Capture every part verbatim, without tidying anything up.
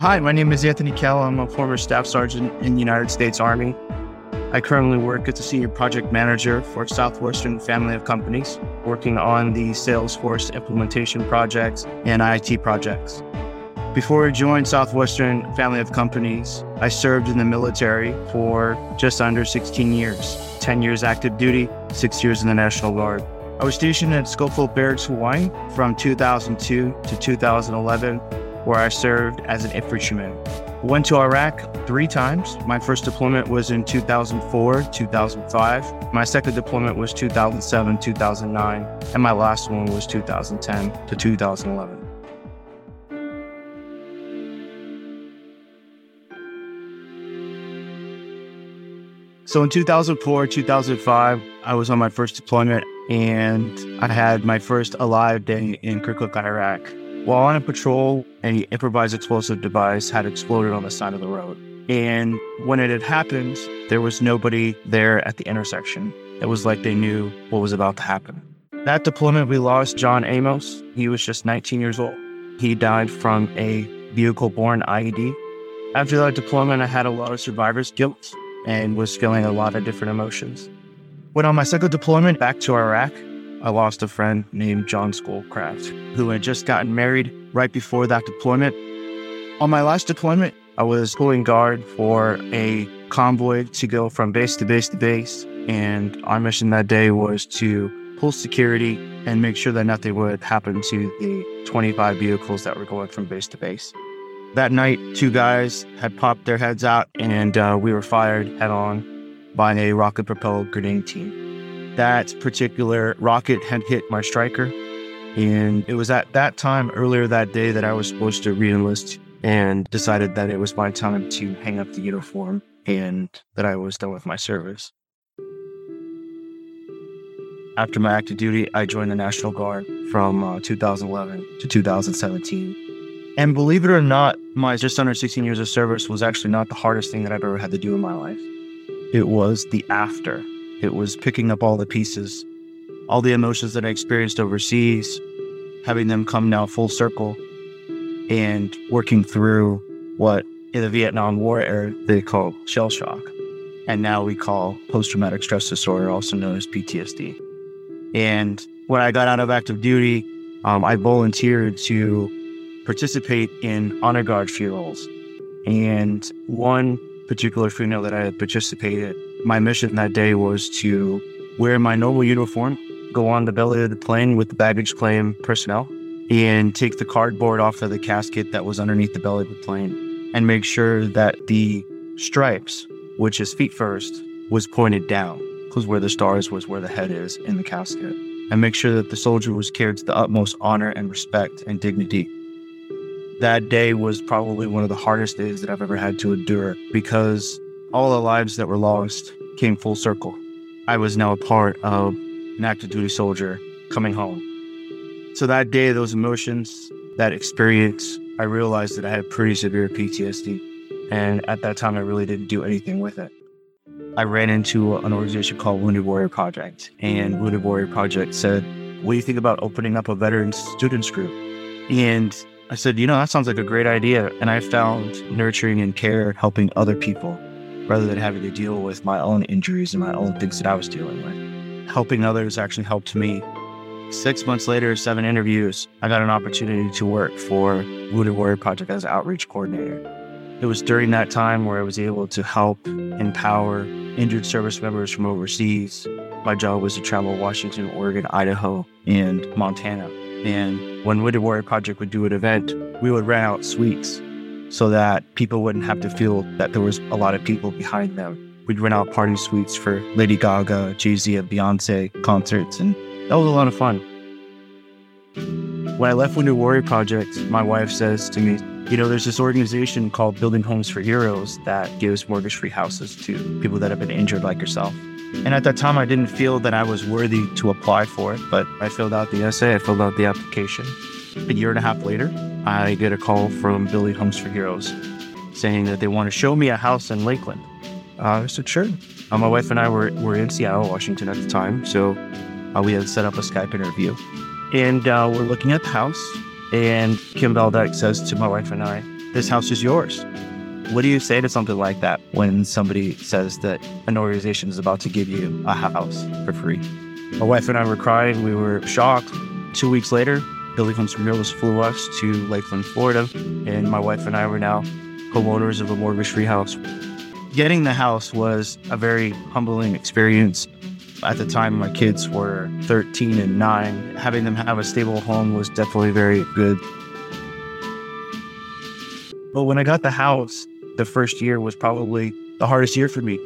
Hi, my name is Anthony Cala. I'm a former staff sergeant in the United States Army. I currently work as a senior project manager for Southwestern Family of Companies, working on the Salesforce implementation projects and I T projects. Before I joined Southwestern Family of Companies, I served in the military for just under sixteen years, ten years active duty, six years in the National Guard. I was stationed at Schofield Barracks, Hawaii from two thousand two to two thousand eleven, where I served as an infantryman. Went to Iraq three times. My first deployment was in two thousand four, two thousand five. My second deployment was two thousand seven, two thousand nine. And my last one was two thousand ten to two thousand eleven. So in two thousand four, two thousand five, I was on my first deployment and I had my first alive day in Kirkuk, Iraq. While on a patrol, an improvised explosive device had exploded on the side of the road. And when it had happened, there was nobody there at the intersection. It was like they knew what was about to happen. That deployment, we lost John Amos. He was just nineteen years old. He died from a vehicle-borne I E D. After that deployment, I had a lot of survivor's guilt and was feeling a lot of different emotions. When on my second deployment back to Iraq, I lost a friend named John Schoolcraft, who had just gotten married right before that deployment. On my last deployment, I was pulling guard for a convoy to go from base to base to base. And our mission that day was to pull security and make sure that nothing would happen to the twenty-five vehicles that were going from base to base. That night, two guys had popped their heads out and uh, we were fired head on by a rocket-propelled grenade team. That particular rocket had hit my striker, and it was at that time earlier that day that I was supposed to re-enlist and decided that it was my time to hang up the uniform and that I was done with my service. After my active duty, I joined the National Guard from uh, two thousand eleven to two thousand seventeen. And believe it or not, my just under sixteen years of service was actually not the hardest thing that I've ever had to do in my life. It was the after. It was picking up all the pieces, all the emotions that I experienced overseas, having them come now full circle, and working through what in the Vietnam War era they call shell shock, and now we call post-traumatic stress disorder, also known as P T S D. And when I got out of active duty, um, I volunteered to participate in honor guard funerals. And one particular funeral that I had participated in, my mission that day was to wear my normal uniform, go on the belly of the plane with the baggage claim personnel, and take the cardboard off of the casket that was underneath the belly of the plane, and make sure that the stripes, which is feet first, was pointed down, because where the stars was where the head is in the casket, and make sure that the soldier was cared to the utmost honor and respect and dignity. That day was probably one of the hardest days that I've ever had to endure, because all the lives that were lost came full circle. I was now a part of an active duty soldier coming home. So that day, those emotions, that experience, I realized that I had pretty severe P T S D. And at that time, I really didn't do anything with it. I ran into an organization called Wounded Warrior Project. And Wounded Warrior Project said, what do you think about opening up a veterans students group? And I said, you know, that sounds like a great idea. And I found nurturing and care helping other people, rather than having to deal with my own injuries and my own things that I was dealing with. Helping others actually helped me. Six months later, seven interviews, I got an opportunity to work for Wounded Warrior Project as an outreach coordinator. It was during that time where I was able to help empower injured service members from overseas. My job was to travel Washington, Oregon, Idaho, and Montana. And when Wounded Warrior Project would do an event, we would rent out suites, so that people wouldn't have to feel that there was a lot of people behind them. We'd rent out party suites for Lady Gaga, Jay-Z, and Beyonce concerts, and that was a lot of fun. When I left Wounded Warrior Project, my wife says to me, you know, there's this organization called Building Homes for Heroes that gives mortgage-free houses to people that have been injured like yourself. And at that time, I didn't feel that I was worthy to apply for it, but I filled out the essay, I filled out the application. A year and a half later, I get a call from Building Homes for Heroes saying that they want to show me a house in Lakeland. Uh, I said, sure. Uh, my wife and I were, were in Seattle, Washington at the time, so uh, we had set up a Skype interview. And uh, we're looking at the house, and Kim Baldeck says to my wife and I, this house is yours. What do you say to something like that when somebody says that an organization is about to give you a house for free? My wife and I were crying. We were shocked. Two weeks later, Building Homes for Heroes flew us to Lakeland, Florida, and my wife and I were now co-owners of a mortgage-free house. Getting the house was a very humbling experience. At the time, my kids were thirteen and nine. Having them have a stable home was definitely very good. But when I got the house, the first year was probably the hardest year for me.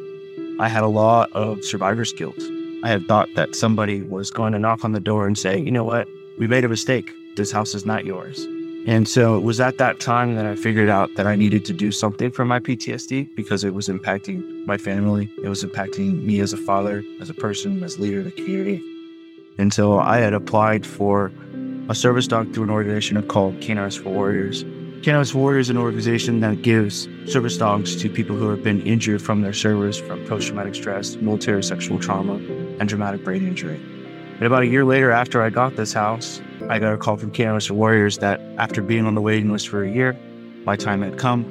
I had a lot of survivor's guilt. I had thought that somebody was going to knock on the door and say, you know what, we made a mistake. This house is not yours. And so it was at that time that I figured out that I needed to do something for my P T S D because it was impacting my family. It was impacting me as a father, as a person, as a leader of the community. And so I had applied for a service dog through an organization called K nines for Warriors. K nines for Warriors is an organization that gives service dogs to people who have been injured from their service, from post-traumatic stress, military sexual trauma, and traumatic brain injury. And about a year later, after I got this house, I got a call from K nines for Warriors that after being on the waiting list for a year, my time had come.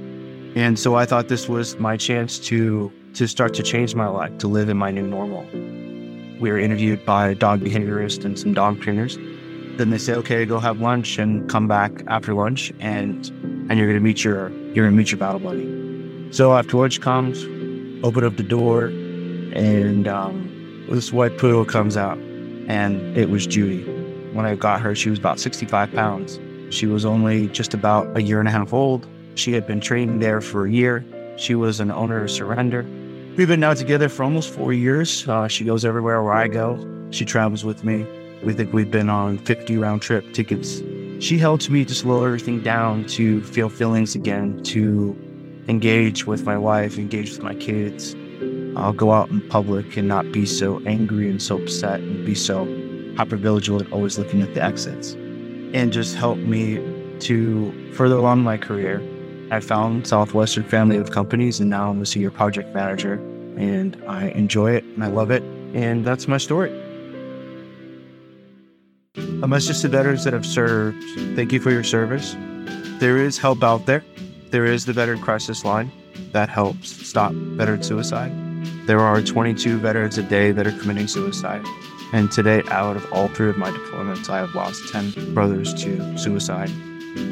And so I thought this was my chance to, to start to change my life, to live in my new normal. We were interviewed by a dog behaviorist and some dog trainers. Then they say, okay, go have lunch and come back after lunch and and you're gonna meet your you're gonna meet your battle buddy. So after lunch comes, open up the door, and um, this white poodle comes out, and it was Judy. When I got her, she was about sixty-five pounds. She was only just about a year and a half old. She had been training there for a year. She was an owner of Surrender. We've been now together for almost four years. Uh, she goes everywhere where I go. She travels with me. We think we've been on fifty round trip tickets. She helped me to slow everything down, to feel feelings again, to engage with my wife, engage with my kids. I'll go out in public and not be so angry and so upset and be so hypervigilant, always looking at the exits. And just helped me to further along my career. I found Southwestern Family of Companies, and now I'm a senior project manager, and I enjoy it and I love it. And that's my story. A message to veterans that have served: thank you for your service. There is help out there. There is the Veteran Crisis Line that helps stop veteran suicide. There are twenty-two veterans a day that are committing suicide. And today, out of all three of my deployments, I have lost ten brothers to suicide.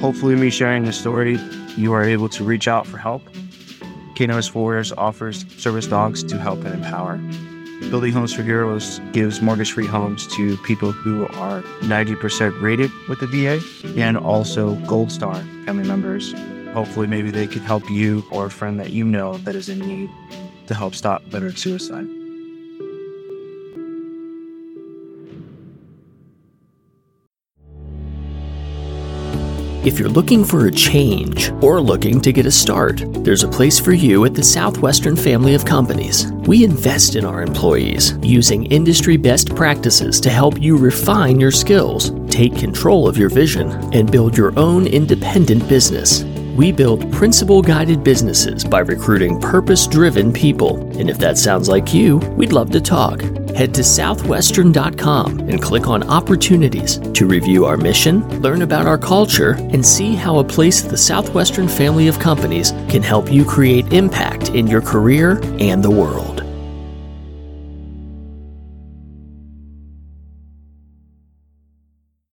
Hopefully, me sharing this story, you are able to reach out for help. K nines for Warriors offers service dogs to help and empower. Building Homes for Heroes gives mortgage-free homes to people who are ninety percent rated with the V A and also Gold Star family members. Hopefully, maybe they could help you or a friend that you know that is in need to help stop veteran suicide. If you're looking for a change or looking to get a start, there's a place for you at the Southwestern Family of Companies. We invest in our employees using industry best practices to help you refine your skills, take control of your vision, and build your own independent business. We build principle-guided businesses by recruiting purpose-driven people. And if that sounds like you, we'd love to talk. Head to southwestern dot com and click on Opportunities to review our mission, learn about our culture, and see how a place at the Southwestern Family of Companies can help you create impact in your career and the world.